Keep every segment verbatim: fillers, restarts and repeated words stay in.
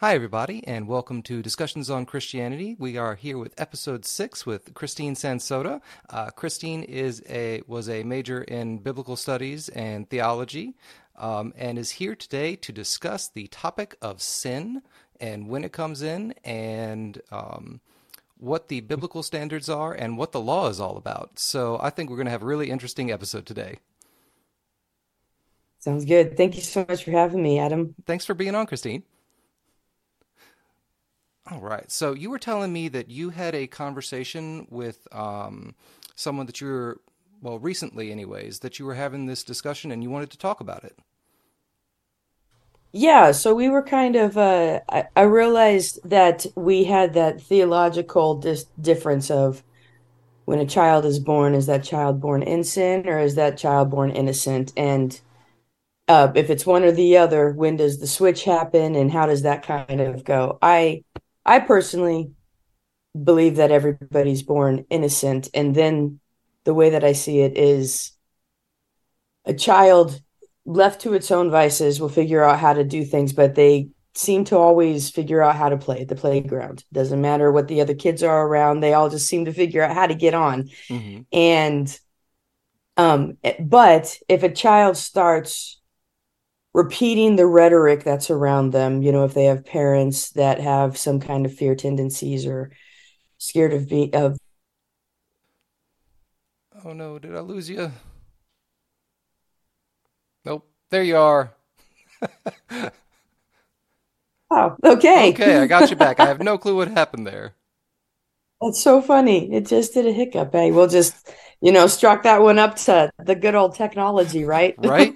Hi, everybody, and welcome to Discussions on Christianity. We are here with episode six with Christine Sansotta. Uh, Christine is a was a major in biblical studies and theology, um, and is here today to discuss the topic of sin and when it comes in, and um, what the biblical standards are, and what the law is all about. So I think we're going to have a really interesting episode today. Sounds good. Thank you so much for having me, Adam. Thanks for being on, Christine. All right. So you were telling me that you had a conversation with um, someone that you were, well, recently anyways, that you were having this discussion and you wanted to talk about it. Yeah. So we were kind of, uh, I, I realized that we had that theological dis- difference of when a child is born, is that child born in sin or is that child born innocent? And uh, if it's one or the other, when does the switch happen and how does that kind of go? I... I personally believe that everybody's born innocent. And then the way that I see it is a child left to its own vices will figure out how to do things, but they seem to always figure out how to play at the playground. Doesn't matter what the other kids are around. They all just seem to figure out how to get on. Mm-hmm. And, um, but if a child starts repeating the rhetoric that's around them, you know, if they have parents that have some kind of fear tendencies or scared of being of. Oh no, did I lose you? Nope. There you are. Oh, okay. Okay. I got you back. I have no clue what happened there. That's so funny. It just did a hiccup. Hey, we'll just, you know, struck that one up to the good old technology, right? Right.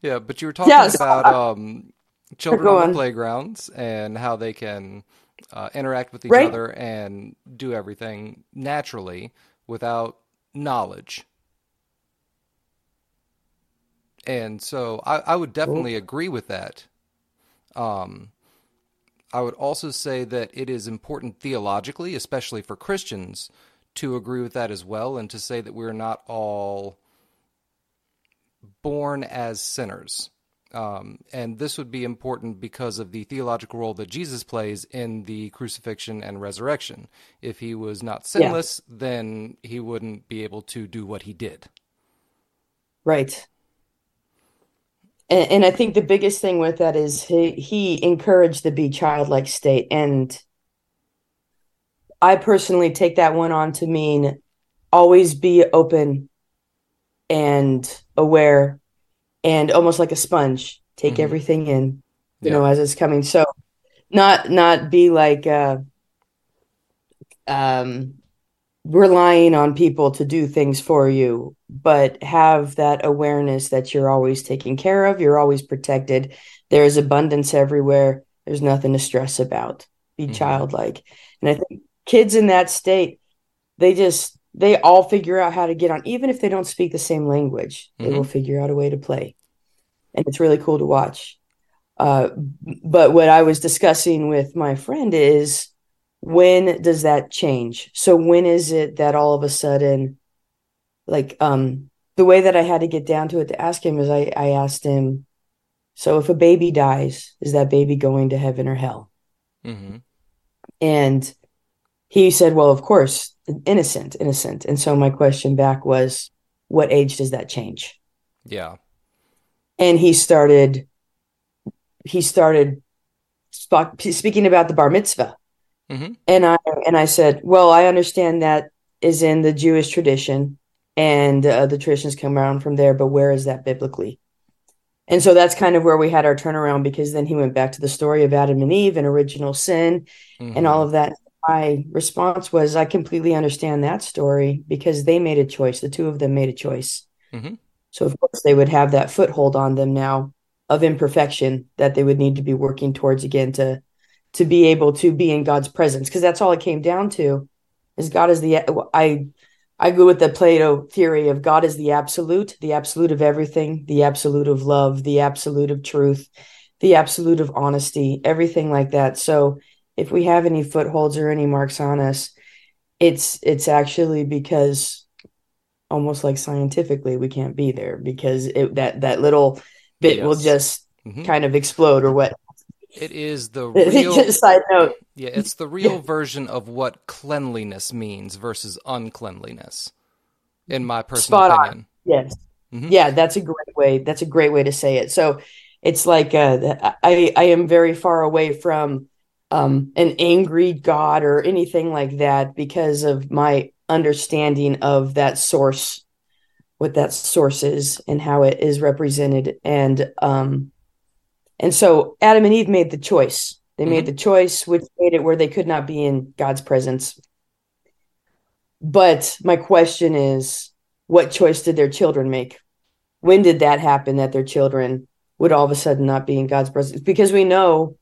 Yeah, but you were talking yeah, so, about um, children on, on playgrounds and how they can uh, interact with each right? other and do everything naturally without knowledge. And so I, I would definitely Ooh. agree with that. Um, I would also say that it is important theologically, especially for Christians, to agree with that as well and to say that we're not all born as sinners. Um, and this would be important because of the theological role that Jesus plays in the crucifixion and resurrection. If he was not sinless, yeah. then he wouldn't be able to do what he did. Right. And, and I think the biggest thing with that is he, he encouraged the be childlike state. And I personally take that one on to mean always be open and aware and almost like a sponge, take mm-hmm. everything in, you yeah. know, as it's coming. So not, not be like, uh, um, relying on people to do things for you, but have that awareness that you're always taken care of. You're always protected. There is abundance everywhere. There's nothing to stress about. Be mm-hmm. childlike. And I think kids in that state, they just, they all figure out how to get on. Even if they don't speak the same language, they mm-hmm. will figure out a way to play. And it's really cool to watch. Uh, but what I was discussing with my friend is, when does that change? So when is it that all of a sudden, like um, the way that I had to get down to it to ask him is I, I asked him, so if a baby dies, is that baby going to heaven or hell? Mm-hmm. And he said, well, of course, innocent, innocent. And so my question back was, what age does that change? Yeah. And he started, he started sp- speaking about the bar mitzvah. Mm-hmm. And I, and I said, well, I understand that is in the Jewish tradition and uh, the traditions come around from there, but where is that biblically? And so that's kind of where we had our turnaround, because then he went back to the story of Adam and Eve and original sin mm-hmm. and all of that. My response was, I completely understand that story because they made a choice. The two of them made a choice. Mm-hmm. So of course they would have that foothold on them now of imperfection that they would need to be working towards again to, to be able to be in God's presence. Cause that's all it came down to is God is the, I, I go with the Plato theory of God is the absolute, the absolute of everything, the absolute of love, the absolute of truth, the absolute of honesty, everything like that. So if we have any footholds or any marks on us, it's it's actually because almost like scientifically we can't be there because it, that that little bit yes. will just mm-hmm. kind of explode or what. It is the real side note. Yeah, it's the real yeah. version of what cleanliness means versus uncleanliness, in my personal Spot opinion. On. Yes. Mm-hmm. Yeah, that's a great way. That's a great way to say it. So it's like uh, I I am very far away from um, an angry God or anything like that because of my understanding of that source, what that source is, and how it is represented, and um, and so Adam and Eve made the choice. They mm-hmm. made the choice, which made it where they could not be in God's presence. But my question is, what choice did their children make? When did that happen, that their children would all of a sudden not be in God's presence? Because we know,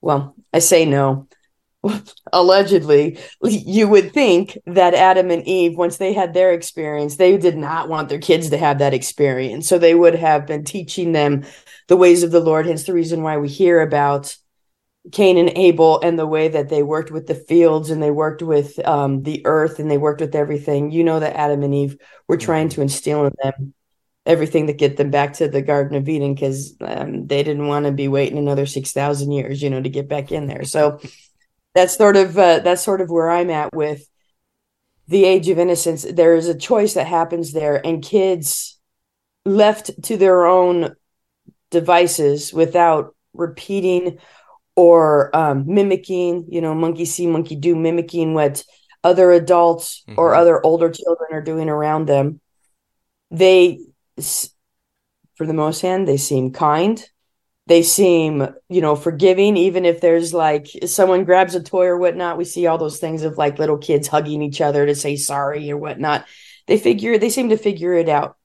well, I say no, allegedly, you would think that Adam and Eve, once they had their experience, they did not want their kids to have that experience. So they would have been teaching them the ways of the Lord. Hence the reason why we hear about Cain and Abel and the way that they worked with the fields and they worked with um, the earth and they worked with everything. You know that Adam and Eve were trying to instill in them everything that get them back to the Garden of Eden because um, they didn't want to be waiting another six thousand years, you know, to get back in there. So that's sort of uh, that's sort of where I'm at with the age of innocence. There is a choice that happens there, and kids left to their own devices without repeating or um, mimicking, you know, monkey see, monkey do, mimicking what other adults mm-hmm. or other older children are doing around them. They, for the most hand, they seem kind. They seem, you know, forgiving, even if there's like someone grabs a toy or whatnot. We see all those things of like little kids hugging each other to say sorry or whatnot. They figure, they seem to figure it out.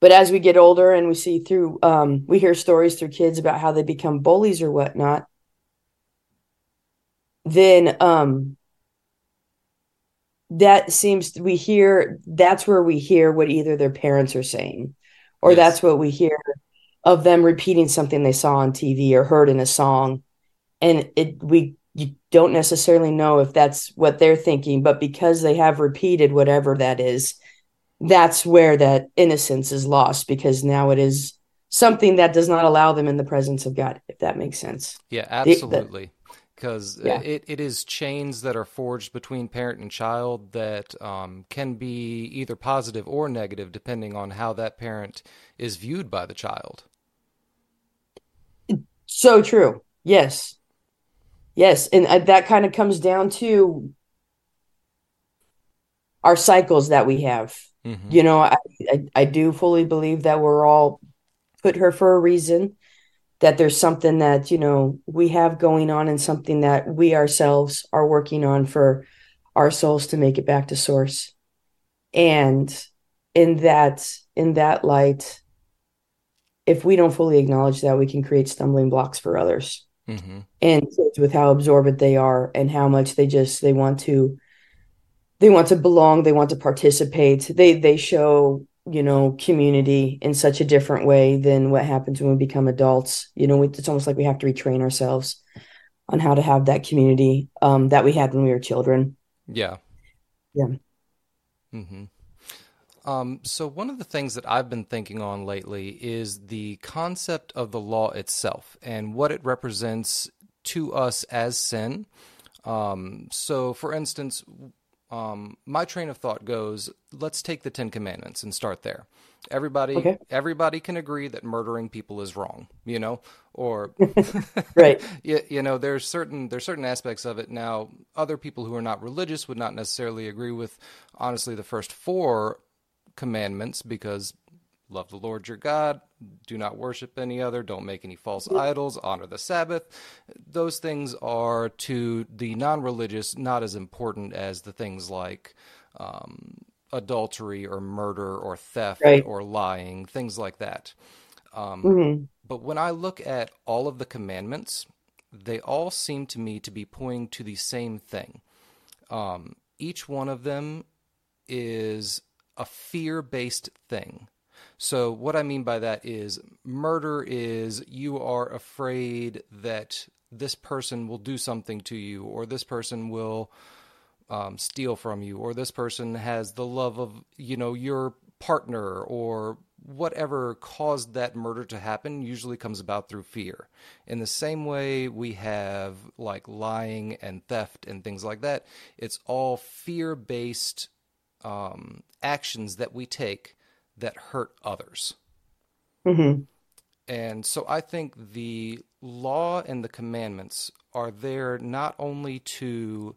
But as we get older and we see through, um, we hear stories through kids about how they become bullies or whatnot, then um, that seems we hear, that's where we hear what either their parents are saying, or yes. that's what we hear of them repeating something they saw on T V or heard in a song. And it we you don't necessarily know if that's what they're thinking, but because they have repeated whatever that is, that's where that innocence is lost, because now it is something that does not allow them in the presence of God, if that makes sense. Yeah, absolutely. Because yeah. it, it is chains that are forged between parent and child that um, can be either positive or negative, depending on how that parent is viewed by the child. So true. Yes. Yes. And that kind of comes down to our cycles that we have. Mm-hmm. You know, I, I, I do fully believe that we're all put here for a reason, that there's something that, you know, we have going on and something that we ourselves are working on for our souls to make it back to source. And in that, in that light, if we don't fully acknowledge that, we can create stumbling blocks for others mm-hmm. and kids, with how absorbent they are and how much they just, they want to, They want to belong. They want to participate. They they show, you know, community in such a different way than what happens when we become adults. You know, we, it's almost like we have to retrain ourselves on how to have that community um, that we had when we were children. Yeah. Yeah. Mm-hmm. Um, so one of the things that I've been thinking on lately is the concept of the law itself and what it represents to us as sin. Um, so, for instance... Um, my train of thought goes, let's take the Ten Commandments and start there. Everybody, okay. everybody can agree that murdering people is wrong, you know, or, right. you, you know, there's certain, there's certain aspects of it. Now, other people who are not religious would not necessarily agree with, honestly, the first four commandments, because love the Lord your God, do not worship any other, don't make any false yeah. idols, honor the Sabbath. Those things are to the non-religious not as important as the things like um, adultery or murder or theft right. or lying, things like that. Um, mm-hmm. But when I look at all of the commandments, they all seem to me to be pointing to the same thing. Um, each one of them is a fear-based thing. So what I mean by that is murder is you are afraid that this person will do something to you, or this person will um, steal from you, or this person has the love of, you know, your partner or whatever caused that murder to happen usually comes about through fear. In the same way we have like lying and theft and things like that, it's all fear-based um, actions that we take that hurt others. Mm-hmm. And so I think the law and the commandments are there not only to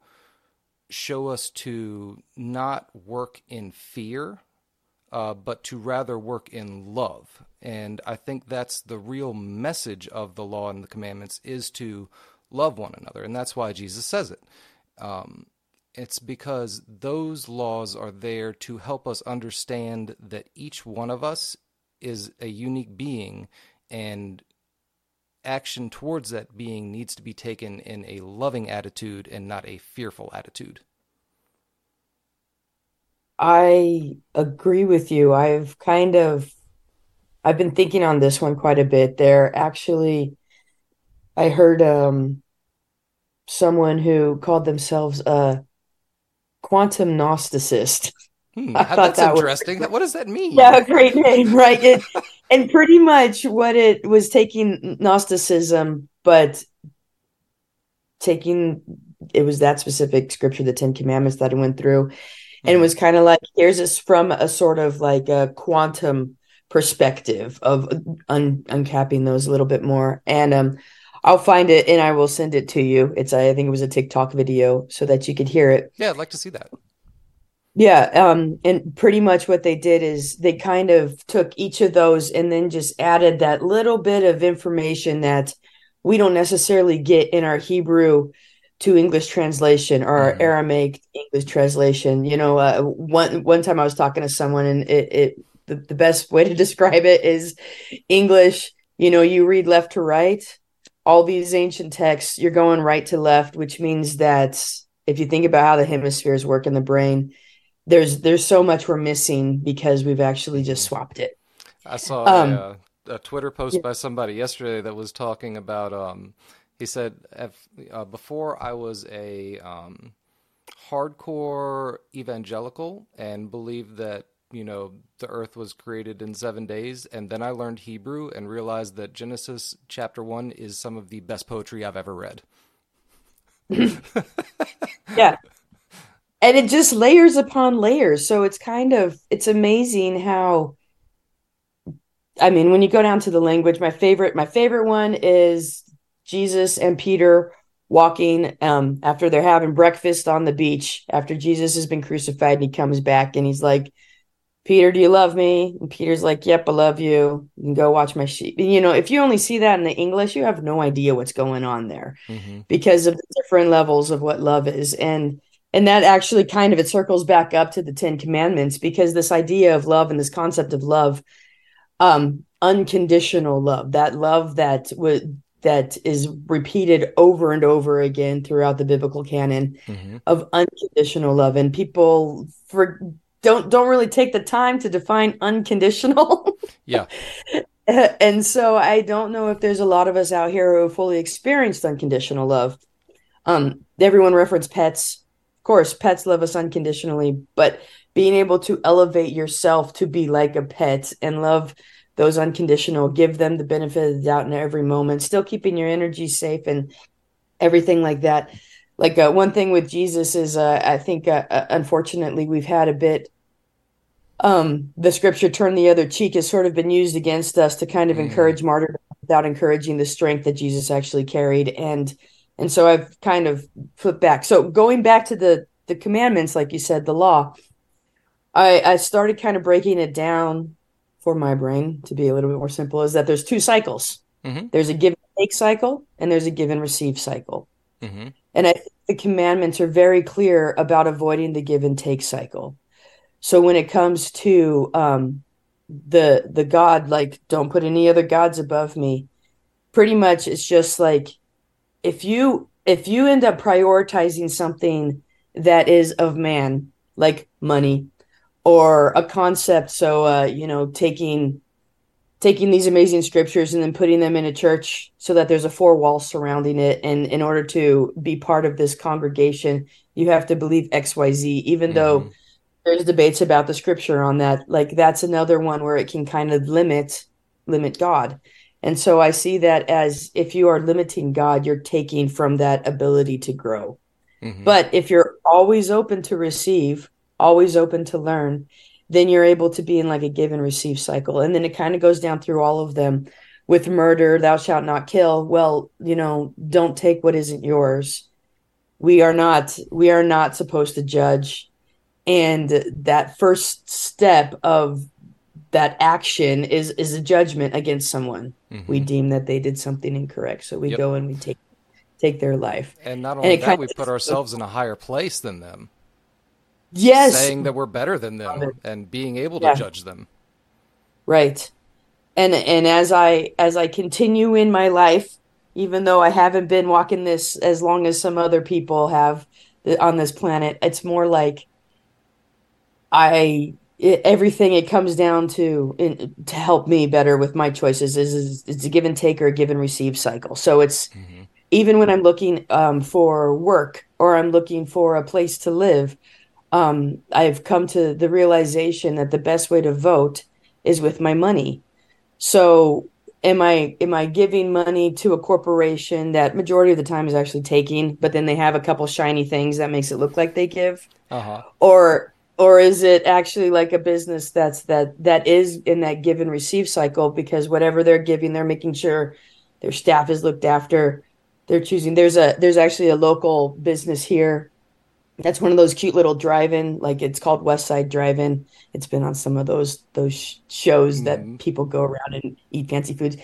show us to not work in fear, uh, but to rather work in love. And I think that's the real message of the law and the commandments, is to love one another. And that's why Jesus says it. Um, it's because those laws are there to help us understand that each one of us is a unique being, and action towards that being needs to be taken in a loving attitude and not a fearful attitude. I agree with you. I've kind of, I've been thinking on this one quite a bit. There actually, I heard um, someone who called themselves a quantum Gnosticist. Hmm, I thought that's that interesting. Was, what does that mean? Yeah, great name, right? It, and pretty much what it was, taking Gnosticism, but taking, it was that specific scripture, the Ten Commandments that it went through, mm-hmm. and it was kind of like, here's this from a sort of like a quantum perspective of un- uncapping those a little bit more. And um, I'll find it and I will send it to you. It's I think it was a TikTok video so that you could hear it. Yeah, I'd like to see that. Yeah, um, and pretty much what they did is they kind of took each of those and then just added that little bit of information that we don't necessarily get in our Hebrew to English translation or our Aramaic English translation. You know, uh, one one time I was talking to someone, and it, it the, the best way to describe it is English. You know, you read left to right, all these ancient texts, you're going right to left, which means that if you think about how the hemispheres work in the brain, There's there's so much we're missing because we've actually just swapped it. I saw um, a, uh, a Twitter post yeah. by somebody yesterday that was talking about, um, he said, if, uh, before I was a um, hardcore evangelical and believed that, you know, the earth was created in seven days. And then I learned Hebrew and realized that Genesis chapter one is some of the best poetry I've ever read. Yeah. And it just layers upon layers. So it's kind of, it's amazing how, I mean, when you go down to the language, my favorite, my favorite one is Jesus and Peter walking um, after they're having breakfast on the beach, after Jesus has been crucified, and he comes back and he's like, Peter, do you love me? And Peter's like, yep, I love you. You can go watch my sheep. And, you know, if you only see that in the English, you have no idea what's going on there mm-hmm. because of the different levels of what love is. And And that actually kind of, it circles back up to the Ten Commandments, because this idea of love and this concept of love, um, unconditional love, that love that w- that is repeated over and over again throughout the biblical canon mm-hmm. of unconditional love. And people for, don't don't really take the time to define unconditional. Yeah. And so I don't know if there's a lot of us out here who have fully experienced unconditional love. Um, everyone referenced pets. Of course, pets love us unconditionally, but being able to elevate yourself to be like a pet and love those unconditional, give them the benefit of the doubt in every moment, still keeping your energy safe and everything like that. Like uh, one thing with Jesus is uh, I think, uh, uh, unfortunately, we've had a bit, um, the scripture, turn the other cheek, has sort of been used against us to kind of mm-hmm. encourage martyrdom without encouraging the strength that Jesus actually carried. And And so I've kind of flipped back. So going back to the, the commandments, like you said, the law, I, I started kind of breaking it down for my brain to be a little bit more simple, is that there's two cycles. Mm-hmm. There's a give and take cycle, and there's a give and receive cycle. Mm-hmm. And I think the commandments are very clear about avoiding the give and take cycle. So when it comes to um, the the God, like, don't put any other gods above me, pretty much it's just like, If you if you end up prioritizing something that is of man, like money or a concept, so uh, you know, taking taking these amazing scriptures and then putting them in a church so that there's a four wall surrounding it, and in order to be part of this congregation, you have to believe X Y Z, even mm-hmm. though there's debates about the scripture on that. Like, that's another one where it can kind of limit limit God. And so I see that as, if you are limiting God, you're taking from that ability to grow. Mm-hmm. But if you're always open to receive, always open to learn, then you're able to be in like a give and receive cycle. And then it kind of goes down through all of them with murder, thou shalt not kill. Well, you know, don't take what isn't yours. We are not, we are not supposed to judge. And that first step of that action is is a judgment against someone. Mm-hmm. We deem that they did something incorrect, so we yep. go and we take take their life. And not only and that, we put ourselves in a higher place than them. Yes, saying that we're better than them and being able yeah. to judge them. Right, and and as I as I continue in my life, even though I haven't been walking this as long as some other people have on this planet, it's more like I. It, everything it comes down to in, to help me better with my choices is, is it's a give and take or a give and receive cycle. So it's mm-hmm. even when I'm looking um, for work or I'm looking for a place to live, um, I've come to the realization that the best way to vote is with my money. So am I am I giving money to a corporation that majority of the time is actually taking, but then they have a couple shiny things that makes it look like they give? Uh-huh. Or Or is it actually like a business that's that that is in that give and receive cycle, because whatever they're giving, they're making sure their staff is looked after. They're choosing. There's a there's actually a local business here that's one of those cute little drive-in, like it's called West Side Drive-In. It's been on some of those those shows mm-hmm. that people go around and eat fancy foods.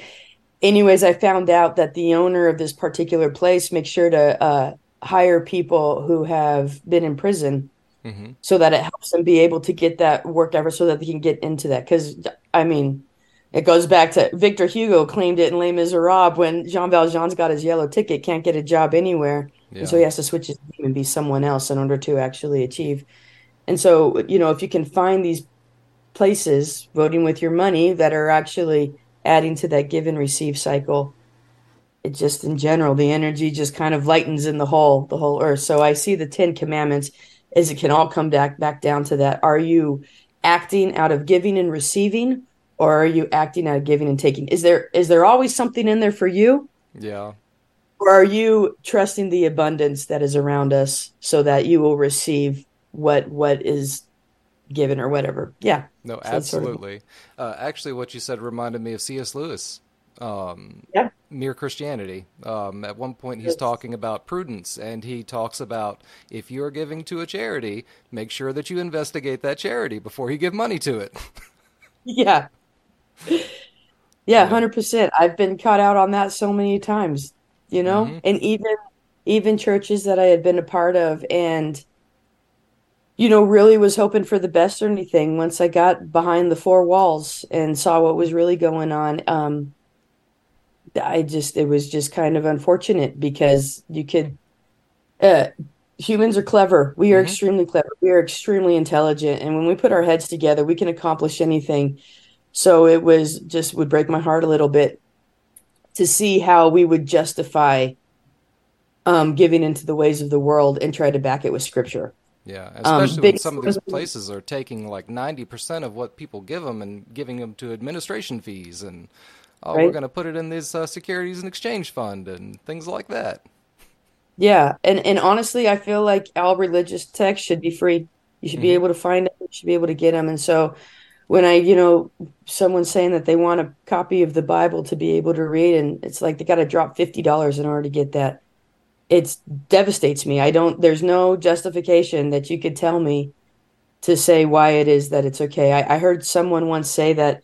Anyways, I found out that the owner of this particular place makes sure to uh, hire people who have been in prison. Mm-hmm. So that it helps them be able to get that work ever so that they can get into that. Because, I mean, it goes back to Victor Hugo claimed it in Les Miserables when Jean Valjean's got his yellow ticket, can't get a job anywhere. Yeah. And so he has to switch his name and be someone else in order to actually achieve. And so, you know, if you can find these places, voting with your money, that are actually adding to that give and receive cycle, it just in general, the energy just kind of lightens in the whole, the whole earth. So I see the Ten Commandments is it can all come back back down to that. Are you acting out of giving and receiving, or are you acting out of giving and taking? Is there is there always something in there for you? Yeah. Or are you trusting the abundance that is around us so that you will receive what what is given or whatever? Yeah. No, so absolutely. Sort of... uh, actually, what you said reminded me of C S. Lewis. Um, yeah. Mere Christianity. Um, at one point, he's talking about prudence, and he talks about if you're giving to a charity, make sure that you investigate that charity before you give money to it. yeah. Yeah, one hundred percent. I've been caught out on that so many times, you know? Mm-hmm. And even even churches that I had been a part of and, you know, really was hoping for the best or anything. Once I got behind the four walls and saw what was really going on, um, I just, it was just kind of unfortunate because you could, uh, humans are clever. We are mm-hmm. extremely clever. We are extremely intelligent. And when we put our heads together, we can accomplish anything. So it was just would break my heart a little bit to see how we would justify, um, giving into the ways of the world and try to back it with scripture. Yeah. Especially um, when some of these places are taking like ninety percent of what people give them and giving them to administration fees and, oh, right? We're going to put it in this uh, Securities and Exchange Fund and things like that. Yeah, and and honestly, I feel like all religious texts should be free. You should mm-hmm. be able to find them. You should be able to get them. And so when I, you know, someone's saying that they want a copy of the Bible to be able to read, and it's like they got to drop fifty dollars in order to get that. It devastates me. I don't. There's no justification that you could tell me to say why it is that it's okay. I, I heard someone once say that,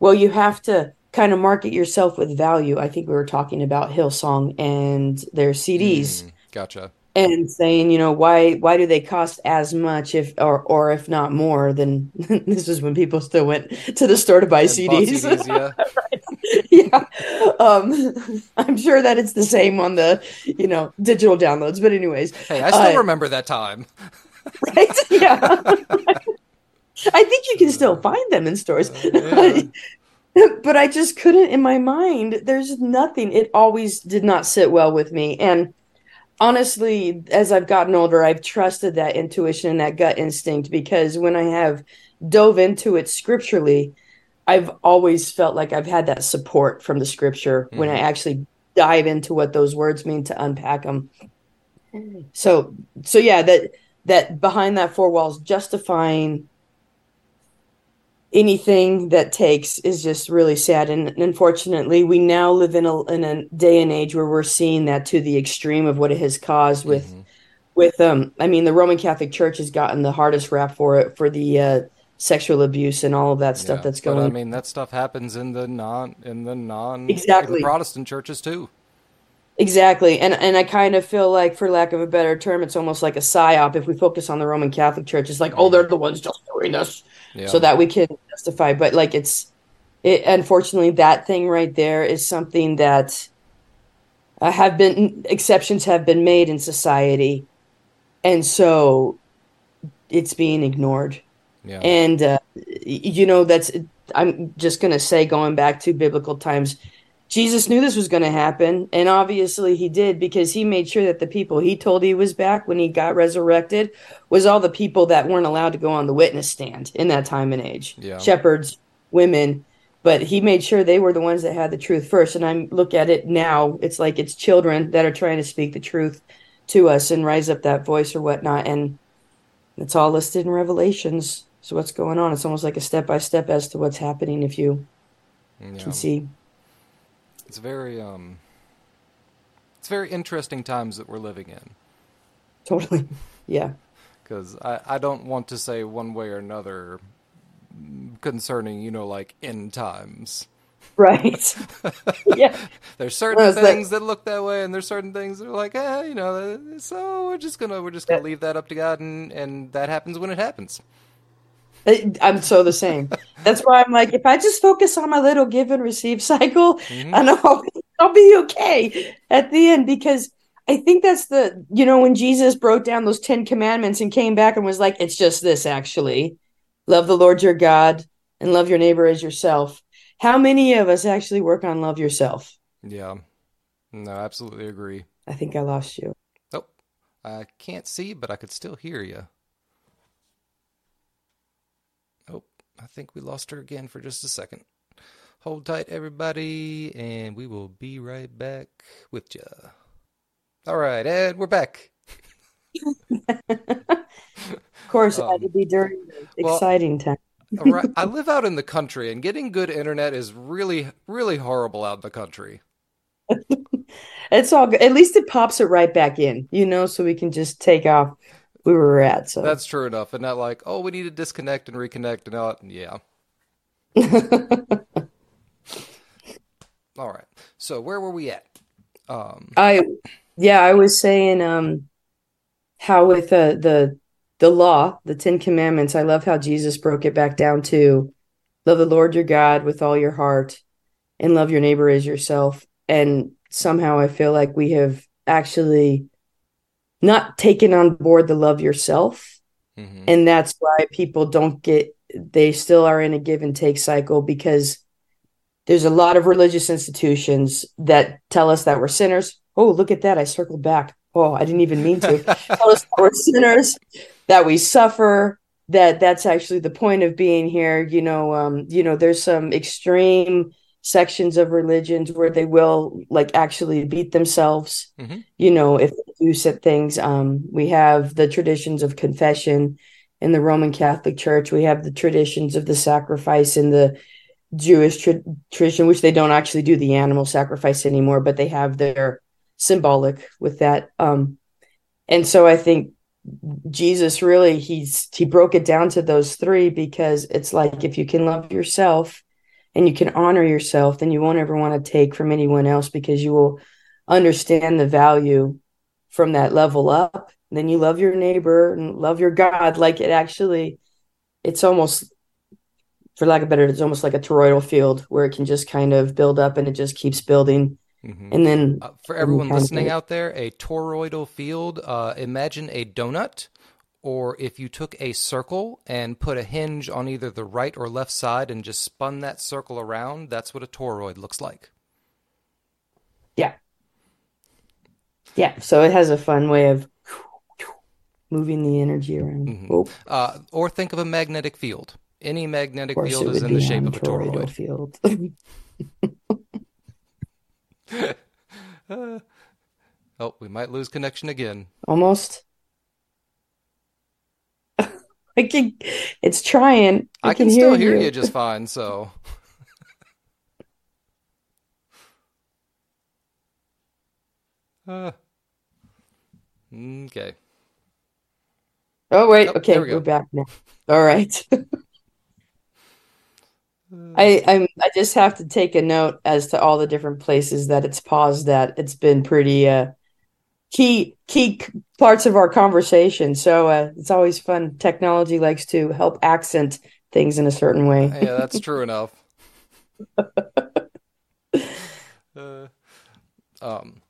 well, you have to kind of market yourself with value. I think we were talking about Hillsong and their C Ds. Mm, gotcha. And saying, you know, why why do they cost as much if or or if not more than this is when people still went to the store to buy C Ds. C Ds. Yeah. Right. Yeah. Um I'm sure that it's the same on the, you know, digital downloads, but anyways. Hey, I still uh, remember that time. Right? Yeah. I think you can still find them in stores. Uh, yeah. But I just couldn't in my mind. There's nothing. It always did not sit well with me. And honestly, as I've gotten older, I've trusted that intuition and that gut instinct, because when I have dove into it scripturally, I've always felt like I've had that support from the scripture mm. when I actually dive into what those words mean to unpack them. So, so yeah, that, that behind that four walls, justifying anything that takes is just really sad. And unfortunately, we now live in a, in a day and age where we're seeing that to the extreme of what it has caused with, mm-hmm. with, um, I mean, the Roman Catholic Church has gotten the hardest rap for it, for the, uh, sexual abuse and all of that stuff yeah, that's going on. I mean, that stuff happens in the non, in the non exactly. in the Protestant churches too. Exactly. And and I kind of feel like, for lack of a better term, it's almost like a psyop. If we focus on the Roman Catholic Church, it's like, oh, they're the ones just doing this yeah. so that we can justify. But like, it's, it, unfortunately, that thing right there is something that uh, have been, exceptions have been made in society. And so it's being ignored. Yeah. And, uh, you know, that's, I'm just going to say, going back to biblical times, Jesus knew this was going to happen, and obviously he did, because he made sure that the people he told he was back when he got resurrected was all the people that weren't allowed to go on the witness stand in that time and age. Yeah. Shepherds, women, but he made sure they were the ones that had the truth first. And I look at it now, it's like it's children that are trying to speak the truth to us and rise up that voice or whatnot, and it's all listed in Revelations. So what's going on? It's almost like a step-by-step as to what's happening if you yeah. can see. It's very, um, it's very interesting times that we're living in. Totally, yeah. Because I, I don't want to say one way or another concerning, you know, like end times. Right. yeah. There's certain things like, that look that way, and there's certain things that are like, eh, you know, so we're just gonna we're just gonna yeah. leave that up to God, and, and that happens when it happens. I'm so the same. That's why I'm like, if I just focus on my little give and receive cycle, mm-hmm. and I'll, I'll be okay at the end. Because I think that's the, you know, when Jesus broke down those Ten Commandments and came back and was like, it's just this, actually. Love the Lord your God and love your neighbor as yourself. How many of us actually work on love yourself? Yeah. No, I absolutely agree. I think I lost you. Oh, I can't see, but I could still hear you. I think we lost her again for just a second. Hold tight, everybody, and we will be right back with ya. All right, Ed, we're back. Of course, um, it had to be during the exciting well, time. Right, I live out in the country, and getting good internet is really, really horrible out in the country. It's all good. At least it pops it right back in, you know, so we can just take off. We were at, so that's true enough, and not like, oh, we need to disconnect and reconnect, and all, yeah. All right, so where were we at? Um, I, yeah, I was saying, um, how with uh, the the law, the Ten Commandments, I love how Jesus broke it back down to love the Lord your God with all your heart, and love your neighbor as yourself. And somehow, I feel like we have actually not taken on board the love yourself. Mm-hmm. And that's why people don't get, they still are in a give and take cycle, because there's a lot of religious institutions that tell us that we're sinners. Oh, look at that. I circled back. Oh, I didn't even mean to. Tell us that we're sinners, that we suffer, that that's actually the point of being here. You know, um, you know, there's some extreme sections of religions where they will like actually beat themselves, mm-hmm. you know, if they do set things. Um, we have the traditions of confession in the Roman Catholic Church. We have the traditions of the sacrifice in the Jewish tra- tradition, which they don't actually do the animal sacrifice anymore, but they have their symbolic with that. Um, and so I think Jesus really, he's, he broke it down to those three, because it's like, if you can love yourself and you can honor yourself, then you won't ever want to take from anyone else, because you will understand the value from that level up. And then you love your neighbor and love your God. Like it actually, it's almost, for lack of better, it's almost like a toroidal field where it can just kind of build up and it just keeps building. Mm-hmm. And then uh, for everyone listening out there, a toroidal field, uh, imagine a donut. Or if you took a circle and put a hinge on either the right or left side and just spun that circle around, that's what a toroid looks like. Yeah. Yeah, so it has a fun way of moving the energy around. Mm-hmm. Oh. Uh, or think of a magnetic field. Any magnetic field is in the shape of a toroidal field. uh, oh, we might lose connection again. Almost. I can. It's trying. I, I can, can hear still hear you. you just fine. So. uh, okay. Oh wait. Oh, okay, we we're back now. All right. I I'm, I just have to take a note as to all the different places that it's paused at. It's been pretty uh, key key parts of our conversation. So uh, it's always fun. Technology likes to help accent things in a certain way. Yeah, that's true enough. uh, um,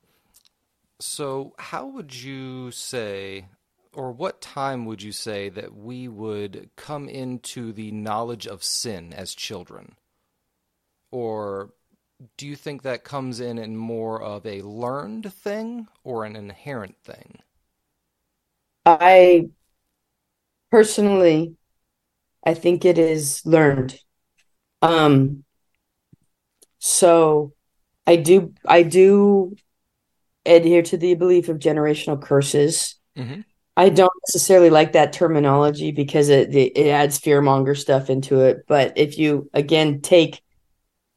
so how would you say, or what time would you say that we would come into the knowledge of sin as children? Or do you think that comes in in more of a learned thing or an inherent thing? I personally, I think it is learned. Um, so I do, I do adhere to the belief of generational curses. Mm-hmm. I don't necessarily like that terminology because it it adds fearmonger stuff into it. But if you, again, take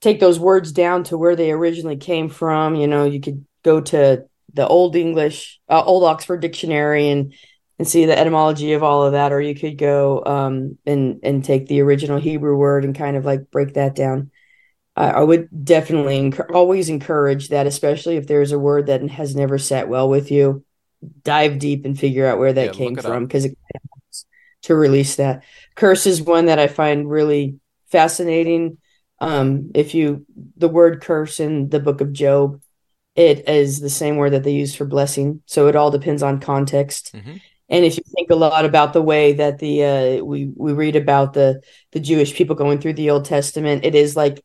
take those words down to where they originally came from, you know, you could go to the Old English, uh, Old Oxford Dictionary and and see the etymology of all of that. Or you could go um, and, and take the original Hebrew word and kind of like break that down. I, I would definitely enc- always encourage that, especially if there's a word that has never sat well with you. Dive deep and figure out where that yeah, came from, because it helps to release that. Curse is one that I find really fascinating. Um, if you, the word curse in the book of Job, it is the same word that they use for blessing. So it all depends on context. Mm-hmm. And if you think a lot about the way that the uh, we we read about the the Jewish people going through the Old Testament, it is like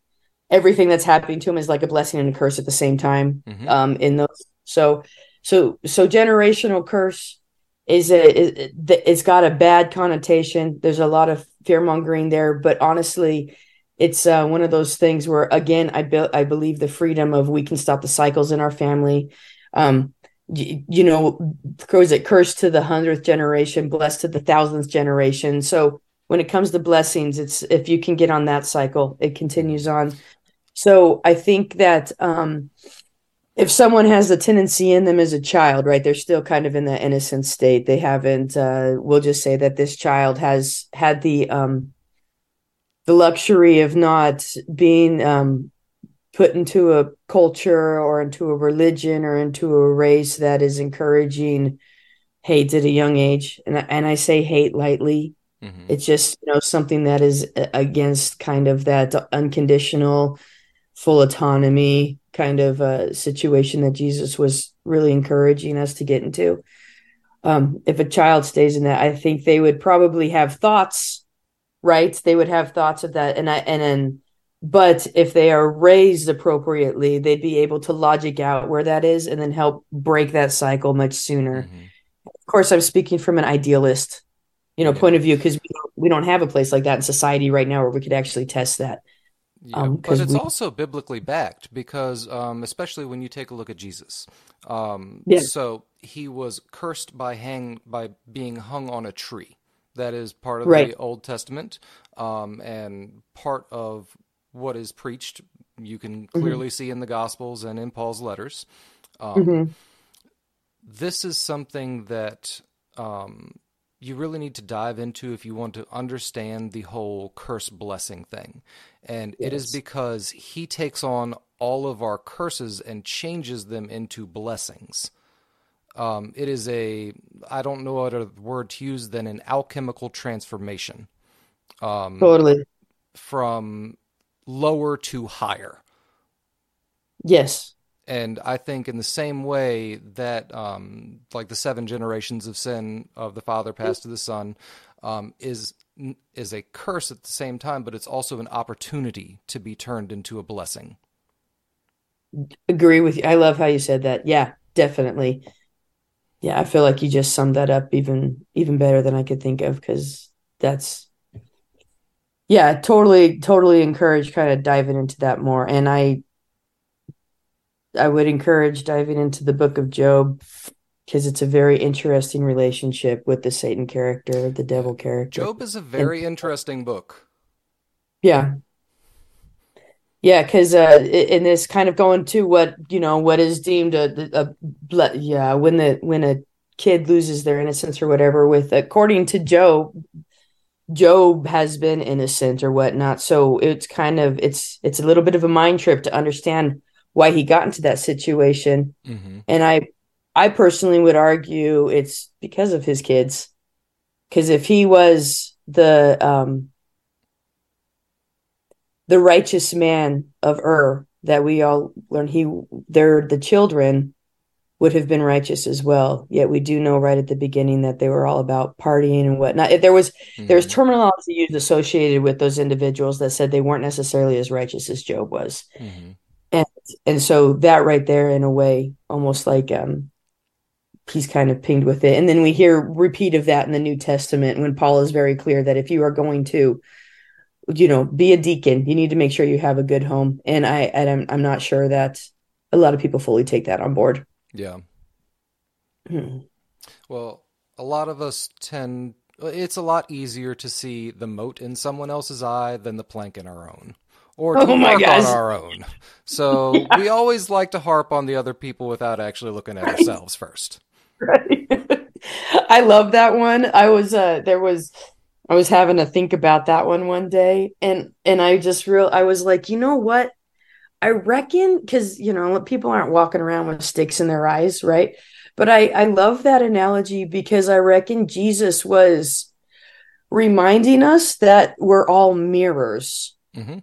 everything that's happening to them is like a blessing and a curse at the same time. Mm-hmm. Um, in those, so. So, so generational curse is a, it, it's got a bad connotation. There's a lot of fear mongering there, but honestly, it's uh, one of those things where, again, I be- I believe the freedom of, we can stop the cycles in our family. Um, you, you know, goes it cursed to the hundredth generation, blessed to the thousandth generation. So when it comes to blessings, it's, if you can get on that cycle, it continues on. So I think that, um, if someone has the tendency in them as a child, right, they're still kind of in the innocent state. They haven't, uh, we'll just say that this child has had the um, the luxury of not being um, put into a culture or into a religion or into a race that is encouraging hate at a young age. And, and I say hate lightly. Mm-hmm. It's just, you know, something that is against kind of that unconditional, full autonomy kind of a situation that Jesus was really encouraging us to get into. Um, if a child stays in that, I think they would probably have thoughts, right? They would have thoughts of that. And I, and then, but if they are raised appropriately, they'd be able to logic out where that is and then help break that cycle much sooner. Mm-hmm. Of course, I'm speaking from an idealist, you know, yeah. point of view, because we don't, we don't have a place like that in society right now where we could actually test that. Yeah, um, but it's we... also biblically backed because, um, especially when you take a look at Jesus, um, yeah. so he was cursed by hang by being hung on a tree. That is part of right. the Old Testament, um, and part of what is preached. You can clearly mm-hmm. see in the Gospels and in Paul's letters. Um, mm-hmm. This is something that um, you really need to dive into if you want to understand the whole curse blessing thing. And yes. it is because he takes on all of our curses and changes them into blessings. Um, it is a, I don't know what other word to use than an alchemical transformation. Um, totally. From lower to higher. Yes. And I think in the same way that, um, like the seven generations of sin of the father passed to the son, um, is is a curse at the same time, but it's also an opportunity to be turned into a blessing. Agree with you. I love how you said that. Yeah, definitely. Yeah, I feel like you just summed that up even even better than I could think of, because that's, yeah, totally, totally encourage kind of diving into that more. And I I would encourage diving into the book of Job, because it's a very interesting relationship with the Satan character, the devil character. Job is a very and, interesting book. Yeah. Yeah, because uh, in this kind of going to what, you know, what is deemed a, a, a yeah, when the when a kid loses their innocence or whatever, with, according to Job, Job has been innocent or whatnot. So it's kind of, it's it's a little bit of a mind trip to understand why he got into that situation. Mm-hmm. And I I personally would argue it's because of his kids, because if he was the um. the righteous man of Ur that we all learn, he, their, the children would have been righteous as well. Yet we do know right at the beginning that they were all about partying and whatnot. If there was, mm-hmm. there was terminology used associated with those individuals that said they weren't necessarily as righteous as Job was. Mm-hmm. And, and so that right there, in a way, almost like, um, he's kind of pinged with it. And then we hear repeat of that in the New Testament, when Paul is very clear that if you are going to, you know, be a deacon, you need to make sure you have a good home. And I, and I'm, I'm not sure that a lot of people fully take that on board. Yeah. Hmm. Well, a lot of us tend, it's a lot easier to see the mote in someone else's eye than the plank in our own, or to oh my harp gosh. on our own. So yeah. we always like to harp on the other people without actually looking at right. ourselves first. Right. I love that one. I was, uh, there was, I was having to think about that one one day, and and I just real I was like, you know what? I reckon, because, you know, people aren't walking around with sticks in their eyes, right? But I, I love that analogy, because I reckon Jesus was reminding us that we're all mirrors mm-hmm.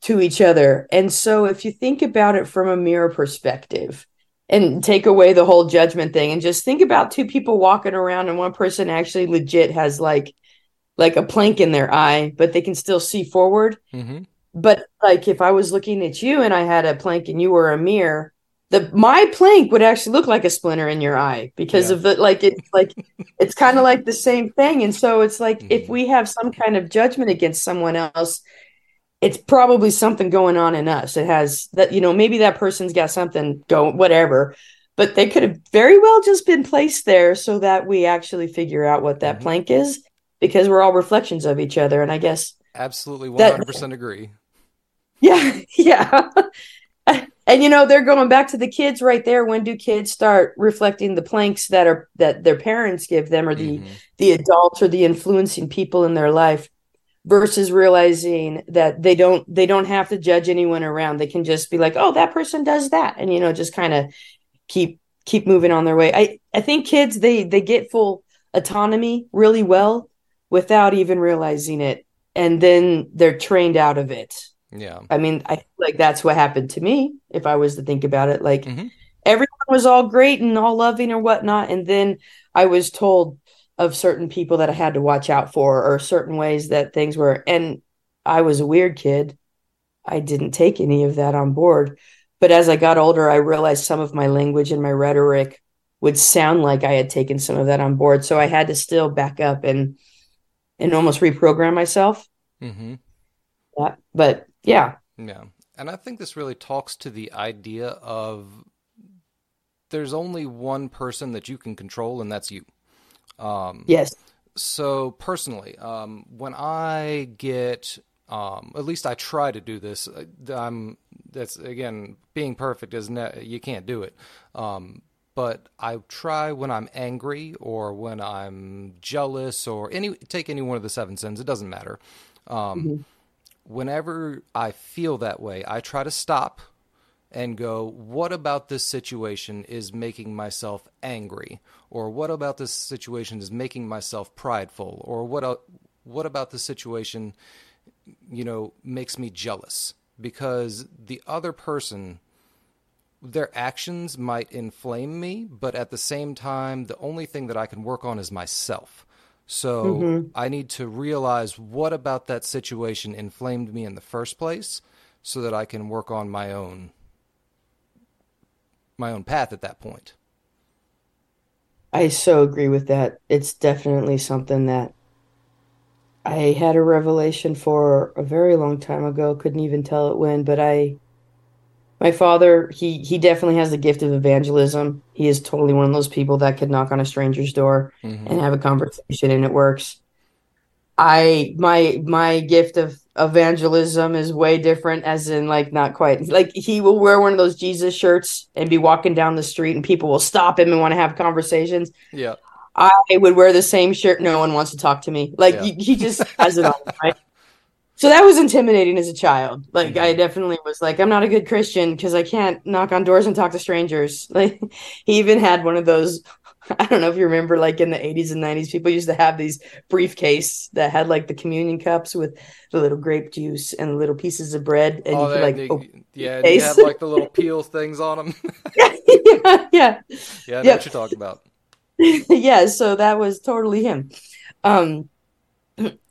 to each other. And so if you think about it from a mirror perspective, and take away the whole judgment thing, and just think about two people walking around, and one person actually legit has like like a plank in their eye, but they can still see forward. Mm-hmm. But like, if I was looking at you and I had a plank and you were a mirror, the, my plank would actually look like a splinter in your eye, because yeah. of the, like, it, like, it's kind of like the same thing. And so it's like, mm-hmm. if we have some kind of judgment against someone else, it's probably something going on in us. It has that, you know, maybe that person's got something going, whatever, but they could have very well just been placed there so that we actually figure out what that mm-hmm. plank is. Because we're all reflections of each other, and I guess absolutely one hundred percent that, agree. Yeah, yeah. And you know, they're going back to the kids right there. When do kids start reflecting the planks that are that their parents give them, or the mm-hmm. the adults, or the influencing people in their life, versus realizing that they don't they don't have to judge anyone around. They can just be like, oh, that person does that, and you know, just kind of keep keep moving on their way. I I think kids they they get full autonomy really well, without even realizing it, and then they're trained out of it. Yeah, I mean, I feel like that's what happened to me. If I was to think about it, like mm-hmm. everyone was all great and all loving or whatnot, and then I was told of certain people that I had to watch out for, or certain ways that things were. And I was a weird kid. I didn't take any of that on board. But as I got older, I realized some of my language and my rhetoric would sound like I had taken some of that on board. So I had to still back up and. And almost reprogram myself. Mm-hmm. Yeah, but yeah. Yeah. And I think this really talks to the idea of there's only one person that you can control, and that's you. Um, yes. So personally, um, when I get, um, at least I try to do this, I'm, that's, again, being perfect is ne- you can't do it. Um But I try, when I'm angry or when I'm jealous, or any take any one of the seven sins, it doesn't matter. Um, mm-hmm. Whenever I feel that way, I try to stop and go, what about this situation is making myself angry? Or what about this situation is making myself prideful? Or what what about this situation, you know, makes me jealous? Because the other person, their actions might inflame me, but at the same time, the only thing that I can work on is myself. So mm-hmm. I need to realize what about that situation inflamed me in the first place, so that I can work on my own my own path at that point. I so agree with that. It's definitely something that I had a revelation for a very long time ago. Couldn't even tell it when, but I, my father, he, he definitely has the gift of evangelism. He is totally one of those people that could knock on a stranger's door mm-hmm. and have a conversation and it works. I, my, my gift of evangelism is way different, as in like, not quite like he will wear one of those Jesus shirts and be walking down the street and people will stop him and want to have conversations. Yeah. I would wear the same shirt. No one wants to talk to me. Like yeah. he, he just has it on. Right? So that was intimidating as a child. Like mm-hmm. I definitely was like, I'm not a good Christian because I can't knock on doors and talk to strangers. Like he even had one of those, I don't know if you remember, like in the eighties and nineties, people used to have these briefcases that had like the communion cups with the little grape juice and little pieces of bread. And oh, you could like, they, open yeah, they have like the little peel things on them. yeah, yeah, yeah. Yeah, I know yeah. what you're talking about. yeah, so that was totally him. Um,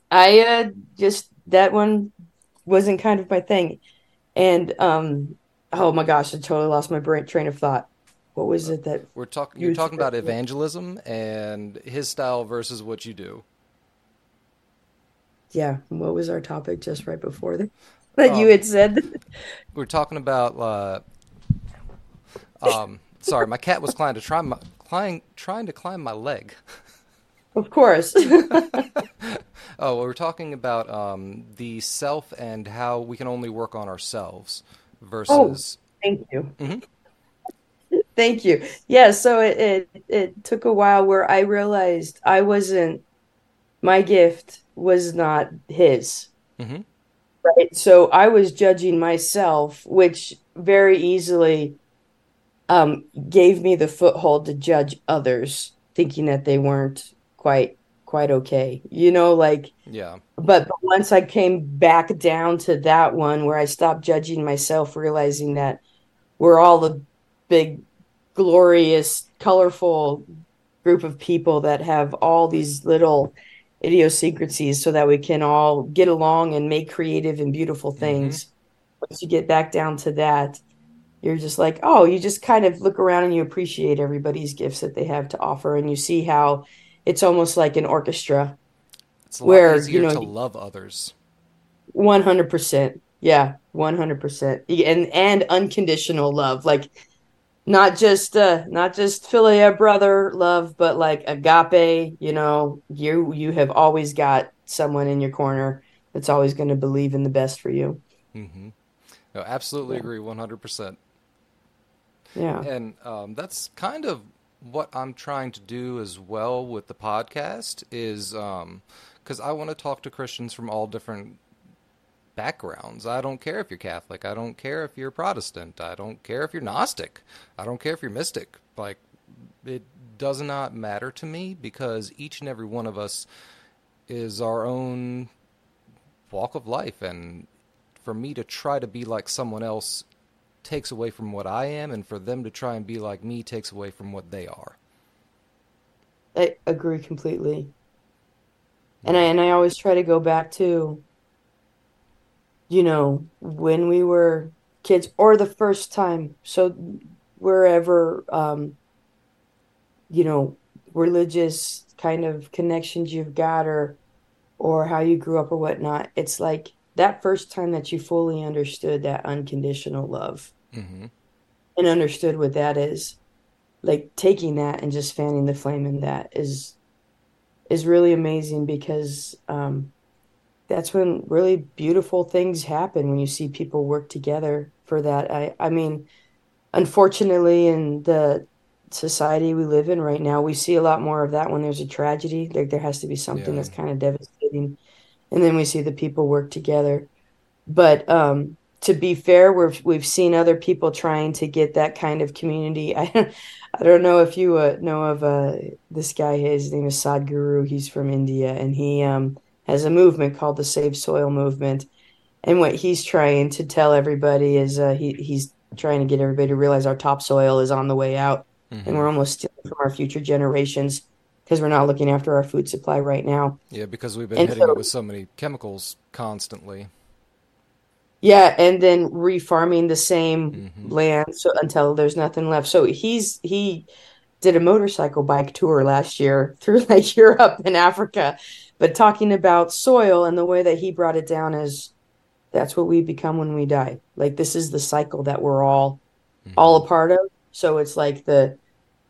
I uh, just, that one wasn't kind of my thing. And, um, oh my gosh, I totally lost my brain, train of thought. What was it that we're talking? You're talking about evangelism and his style versus what you do. Yeah. What was our topic just right before that, that um, you had said? We're talking about. Uh, um, sorry, my cat was trying to try my trying trying to climb my leg. Of course. oh, we're talking about um, the self and how we can only work on ourselves versus. Oh, thank you. Mm-hmm. Thank you. Yeah, so it, it it took a while where I realized I wasn't, my gift was not his. Mm-hmm. Right? So I was judging myself, which very easily um, gave me the foothold to judge others, thinking that they weren't quite quite okay. You know, like, yeah. But, but once I came back down to that one where I stopped judging myself, realizing that we're all the big, glorious, colorful group of people that have all these little idiosyncrasies so that we can all get along and make creative and beautiful things. Mm-hmm. Once you get back down to that, you're just like, oh, you just kind of look around and you appreciate everybody's gifts that they have to offer. And you see how it's almost like an orchestra. It's a lot where, easier you know, to love others. one hundred percent. Yeah, one hundred percent. And, and unconditional love. Like, Not just uh, not just philia, brother love, but like agape. You know, you you have always got someone in your corner that's always going to believe in the best for you. Mm-hmm. No, absolutely yeah. agree, one hundred percent. Yeah, and um, that's kind of what I'm trying to do as well with the podcast is because um, I want to talk to Christians from all different backgrounds. I don't care if you're Catholic. I don't care if you're Protestant. I don't care if you're Gnostic. I don't care if you're mystic. Like, it does not matter to me because each and every one of us is our own walk of life. And for me to try to be like someone else takes away from what I am, and for them to try and be like me takes away from what they are. I agree completely. And I, and I always try to go back to you know, when we were kids or the first time. So wherever, um, you know, religious kind of connections you've got or or how you grew up or whatnot, it's like that first time that you fully understood that unconditional love mm-hmm. and understood what that is, like taking that and just fanning the flame in that is is really amazing because um that's when really beautiful things happen when you see people work together for that. I, I mean, unfortunately, in the society we live in right now, we see a lot more of that when there's a tragedy. Like there has to be something yeah. that's kind of devastating. And then we see the people work together. But um, to be fair, we've, we've seen other people trying to get that kind of community. I, I don't know if you uh, know of uh, this guy. His name is Sadhguru. He's from India. And he... Um, has a movement called the Save Soil Movement. And what he's trying to tell everybody is uh, he, he's trying to get everybody to realize our topsoil is on the way out. Mm-hmm. And we're almost stealing from our future generations because we're not looking after our food supply right now. Yeah, because we've been and hitting so, it with so many chemicals constantly. Yeah, and then refarming the same mm-hmm. land so until there's nothing left. So he's he did a motorcycle bike tour last year through like Europe and Africa, but talking about soil, and the way that he brought it down is that's what we become when we die. Like this is the cycle that we're all mm-hmm. all a part of. So it's like the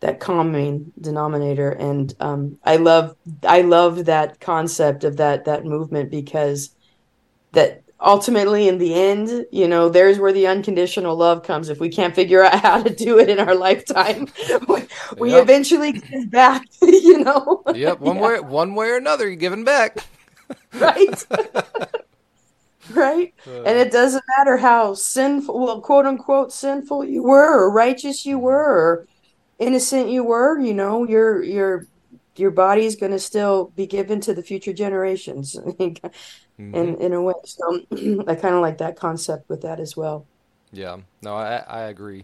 that common denominator, and um, I love I love that concept of that that movement, because that. Ultimately, in the end, you know, there's where the unconditional love comes. If we can't figure out how to do it in our lifetime, we, we yep. eventually give back, you know. Yep, one yeah. way one way or another, you're giving back. Right. Right. Uh, and it doesn't matter how sinful, well, quote unquote sinful you were, or righteous you were, or innocent you were, you know, your your your body is going to still be given to the future generations. Mm-hmm. In in a way, so I kind of like that concept with that as well. Yeah, no, I I agree.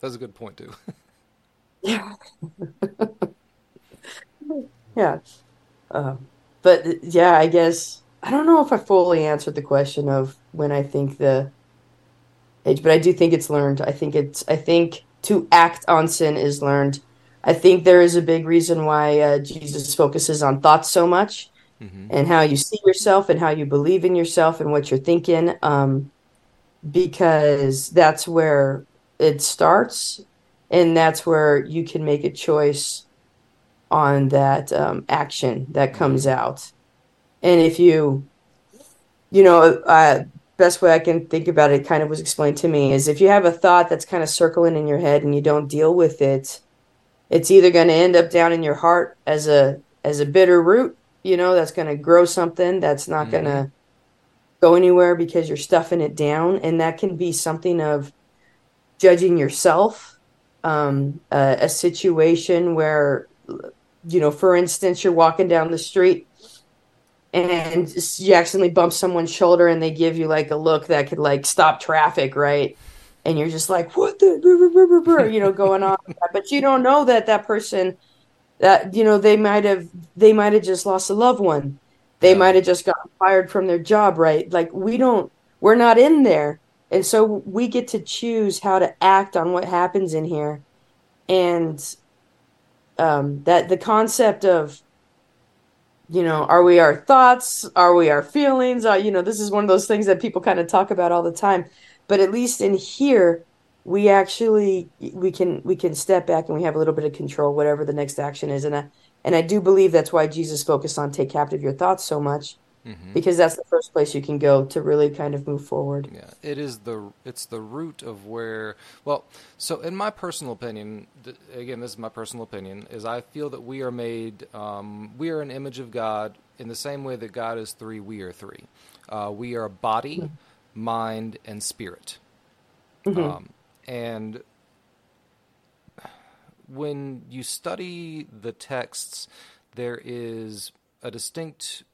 That's a good point too. Yeah, yeah, uh, but yeah, I guess I don't know if I fully answered the question of when I think the age, but I do think it's learned. I think it's I think to act on sin is learned. I think there is a big reason why uh, Jesus focuses on thoughts so much. Mm-hmm. And how you see yourself and how you believe in yourself and what you're thinking, um, because that's where it starts, and that's where you can make a choice on that um, action that comes out. And if you, you know, uh, best way I can think about it kind of was explained to me is if you have a thought that's kind of circling in your head and you don't deal with it, it's either going to end up down in your heart as a as a bitter root. You know, that's going to grow something that's not mm-hmm. going to go anywhere because you're stuffing it down. And that can be something of judging yourself, um, uh, a situation where, you know, for instance, you're walking down the street and you accidentally bump someone's shoulder and they give you like a look that could like stop traffic, right? And you're just like, what the, you know, going on. But you don't know that that person... That, you know, they might have they might have just lost a loved one. They yeah. might have just gotten fired from their job, right? Like, we don't, we're not in there. And so we get to choose how to act on what happens in here. And um, that the concept of, you know, are we our thoughts? Are we our feelings? Are, you know, this is one of those things that people kind of talk about all the time. But at least in here, we actually we can we can step back and we have a little bit of control, whatever the next action is. And I, and I do believe that's why Jesus focused on take captive your thoughts so much, mm-hmm. because that's the first place you can go to really kind of move forward. Yeah, it is the it's the root of where. Well, so in my personal opinion, th- again, this is my personal opinion, is I feel that we are made um, we are an image of God in the same way that God is three. We are three. Uh, we are body, mm-hmm. mind, and spirit. Mm-hmm. Um, And when you study the texts, there is a distinct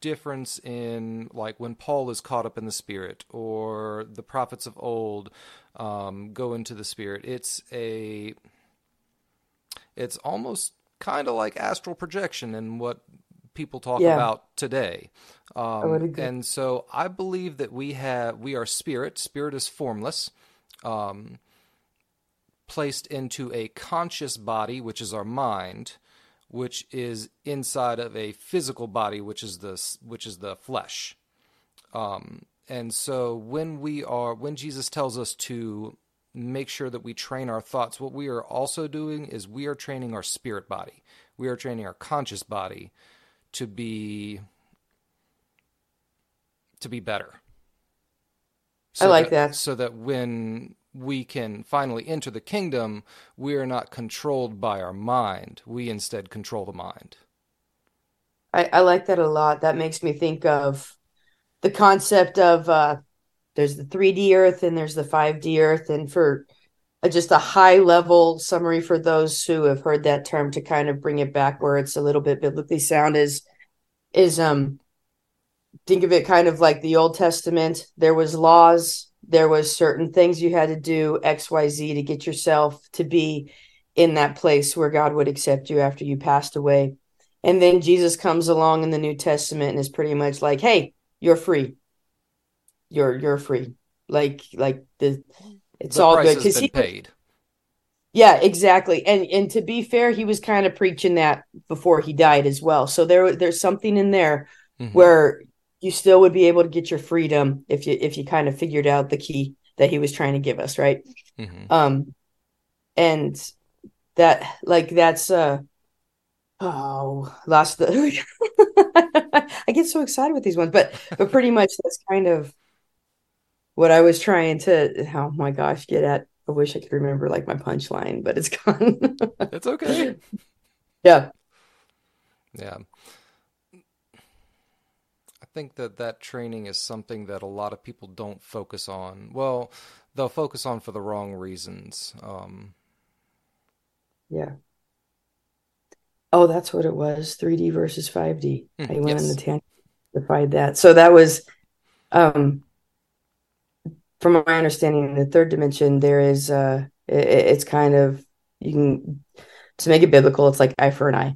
difference in, like, when Paul is caught up in the Spirit, or the prophets of old um, go into the Spirit. It's a, it's almost kind of like astral projection in what people talk yeah. about today. Um, and so I believe that we have, we are spirit. Spirit is formless. Um, placed into a conscious body, which is our mind, which is inside of a physical body, which is the which is the flesh. Um, and so, when we are, when Jesus tells us to make sure that we train our thoughts, what we are also doing is we are training our spirit body, we are training our conscious body to be to be better. So I like that, that. So that when we can finally enter the kingdom, we are not controlled by our mind. We instead control the mind. I, I like that a lot. That makes me think of the concept of uh, there's the three D earth and there's the five D earth. And for a, just a high level summary for those who have heard that term, to kind of bring it back where it's a little bit biblically sound, is is um. Think of it kind of like the Old Testament. There was laws. There was certain things you had to do X, Y, Z to get yourself to be in that place where God would accept you after you passed away. And then Jesus comes along in the New Testament and is pretty much like, hey, you're free. you're you're free. Like like the it's the all price good because he paid. Yeah, exactly. And and to be fair, he was kind of preaching that before he died as well. So there there's something in there mm-hmm. where you still would be able to get your freedom if you if you kind of figured out the key that he was trying to give us, right? Mm-hmm. Um, and that like that's uh oh lost the I get so excited with these ones, but but pretty much that's kind of what I was trying to. Oh my gosh, get at. I wish I could remember like my punchline, but it's gone. It's okay. Yeah. Yeah. I think that that training is something that a lot of people don't focus on. Well, they'll focus on for the wrong reasons. Um, yeah. Oh, that's what it was. three D versus five D. Mm, I went yes. on the tangent to find that. So that was... Um, From my understanding, in the third dimension, there is, uh, it, it's kind of, you can, to make it biblical, it's like eye for an eye,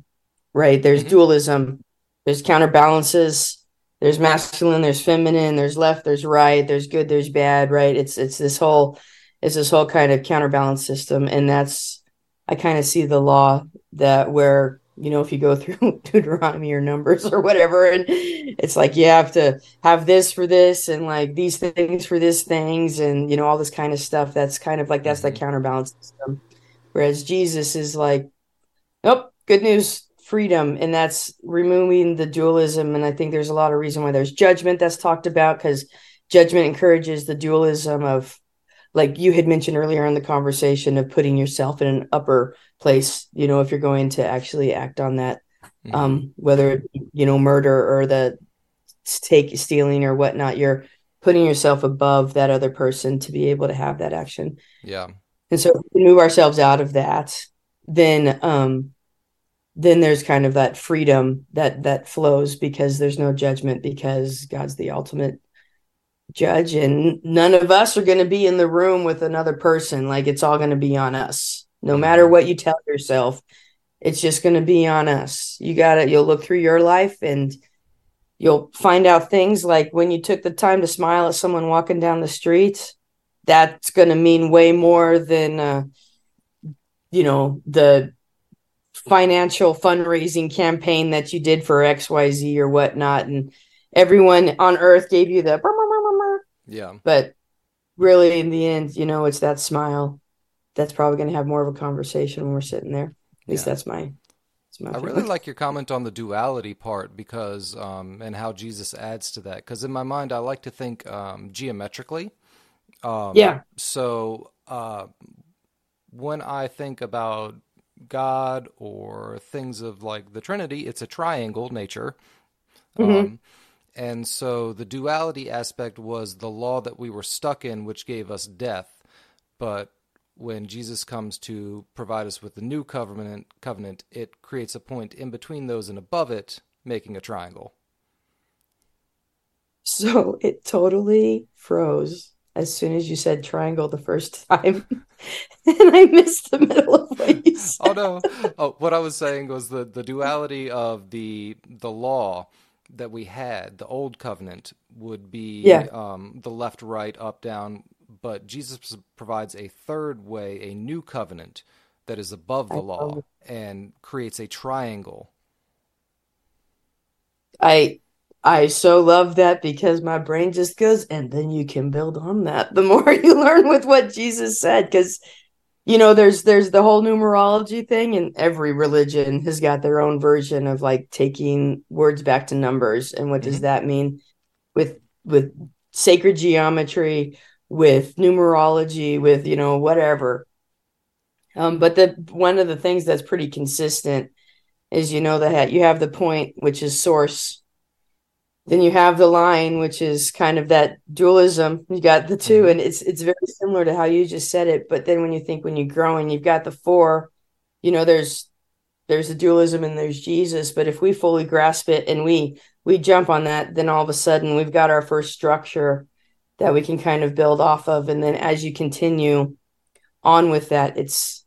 right? There's mm-hmm. dualism, there's counterbalances, there's masculine, there's feminine, there's left, there's right, there's good, there's bad, right? It's it's this whole, it's this whole kind of counterbalance system. And that's, I kind of see the law that where, you know, if you go through Deuteronomy or Numbers or whatever, and it's like you have to have this for this and like these things for these things and, you know, all this kind of stuff. That's kind of like that's the counterbalance system. Whereas Jesus is like, nope, good news, freedom. And that's removing the dualism. And I think there's a lot of reason why there's judgment that's talked about, because judgment encourages the dualism of, like you had mentioned earlier in the conversation, of putting yourself in an upper place, you know, if you're going to actually act on that, mm-hmm. um, whether it be, you know, murder or the take stealing or whatnot, you're putting yourself above that other person to be able to have that action. Yeah. And so if we move ourselves out of that, then, um, then there's kind of that freedom that, that flows, because there's no judgment, because God's the ultimate judge, and none of us are going to be in the room with another person. Like, it's all going to be on us, no matter what you tell yourself. It's just going to be on us. You got it. You'll look through your life and you'll find out things like when you took the time to smile at someone walking down the street, that's going to mean way more than uh, you know, the financial fundraising campaign that you did for X Y Z or whatnot, and everyone on earth gave you the yeah. But really, in the end, you know, it's that smile that's probably going to have more of a conversation when we're sitting there. At yeah. least that's my, that's my I feeling. Really like your comment on the duality part, because, um, and how Jesus adds to that. Because in my mind, I like to think um, geometrically. Um, yeah. So uh, when I think about God or things of like the Trinity, it's a triangle nature. Mm-hmm. Um, And so the duality aspect was the law that we were stuck in, which gave us death. But when Jesus comes to provide us with the new covenant, covenant, it creates a point in between those and above it, making a triangle. So it totally froze as soon as you said triangle the first time. And I missed the middle of what you said. Oh, no. Oh, what I was saying was the, the duality of the the law that we had, the old covenant would be yeah. um, the left, right, up, down, but Jesus provides a third way, a new covenant that is above the I law and creates a triangle. I I so love that, because my brain just goes, and then you can build on that the more you learn with what Jesus said, because, you know, there's there's the whole numerology thing, and every religion has got their own version of like taking words back to numbers. And what mm-hmm. does that mean with with sacred geometry, with numerology, with, you know, whatever. Um, but the one of the things that's pretty consistent is, you know, that you have the point, which is source. Then you have the line, which is kind of that dualism. You got the two, and it's it's very similar to how you just said it. But then when you think when you grow and you've got the four, you know, there's there's a dualism and there's Jesus. But if we fully grasp it and we we jump on that, then all of a sudden we've got our first structure that we can kind of build off of. And then as you continue on with that, it's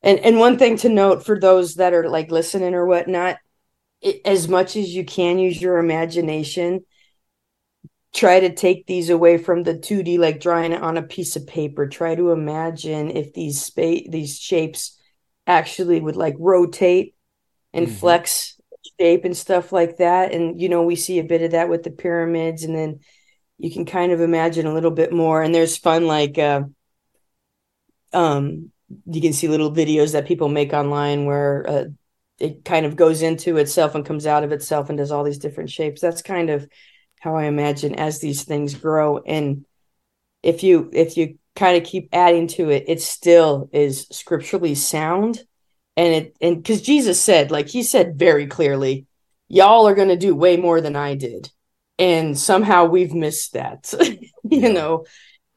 and and one thing to note for those that are like listening or whatnot. It, as much as you can use your imagination, try to take these away from the two D, like drawing it on a piece of paper. Try to imagine if these space, these shapes actually would like rotate and mm-hmm. flex shape and stuff like that. And, you know, we see a bit of that with the pyramids, and then you can kind of imagine a little bit more. And there's fun, like, uh, um, you can see little videos that people make online where uh, it kind of goes into itself and comes out of itself and does all these different shapes. That's kind of how I imagine as these things grow. And if you, if you kind of keep adding to it, it still is scripturally sound. And it, and cause Jesus said, like he said very clearly, y'all are going to do way more than I did. And somehow we've missed that, you know,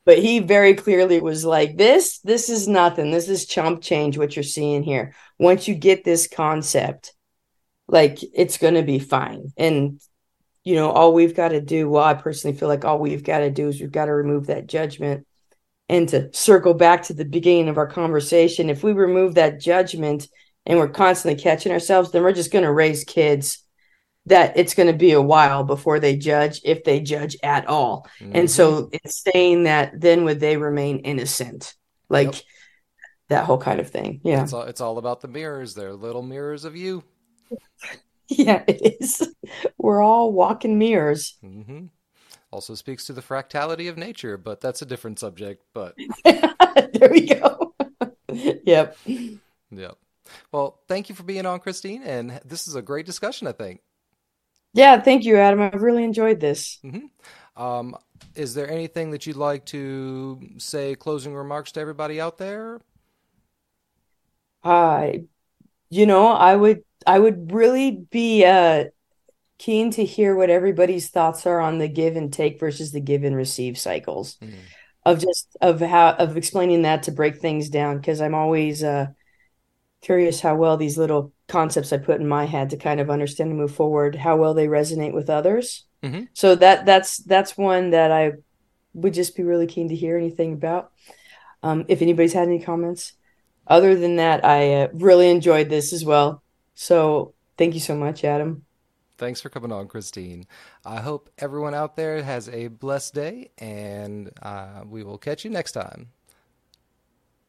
but he very clearly was like, this, this is nothing. This is chump change. What you're seeing here. Once you get this concept, like it's going to be fine. And, you know, all we've got to do, well, I personally feel like all we've got to do is we've got to remove that judgment. And to circle back to the beginning of our conversation, if we remove that judgment and we're constantly catching ourselves, then we're just going to raise kids that it's going to be a while before they judge, if they judge at all. Mm-hmm. And so it's saying that then would they remain innocent? Like yep. that whole kind of thing. Yeah. It's all, it's all about the mirrors. They're little mirrors of you. Yeah, it is. We're all walking mirrors. Mm-hmm. Also speaks to the fractality of nature, but that's a different subject. But there we go. Yep. Yep. Well, thank you for being on, Christine. And this is a great discussion, I think. Yeah. Thank you, Adam. I've really enjoyed this. Mm-hmm. Um, is there anything that you'd like to say, closing remarks to everybody out there? I, uh, you know, I would, I would really be uh, keen to hear what everybody's thoughts are on the give and take versus the give and receive cycles mm. of just of how of explaining that to break things down, because I'm always uh, curious how well these little concepts I put in my head to kind of understand and move forward, how well they resonate with others. Mm-hmm. So that that's that's one that I would just be really keen to hear anything about. Um, if anybody's had any comments, other than that, I uh, really enjoyed this as well. So thank you so much, Adam. Thanks for coming on, Christine. I hope everyone out there has a blessed day, and uh, we will catch you next time.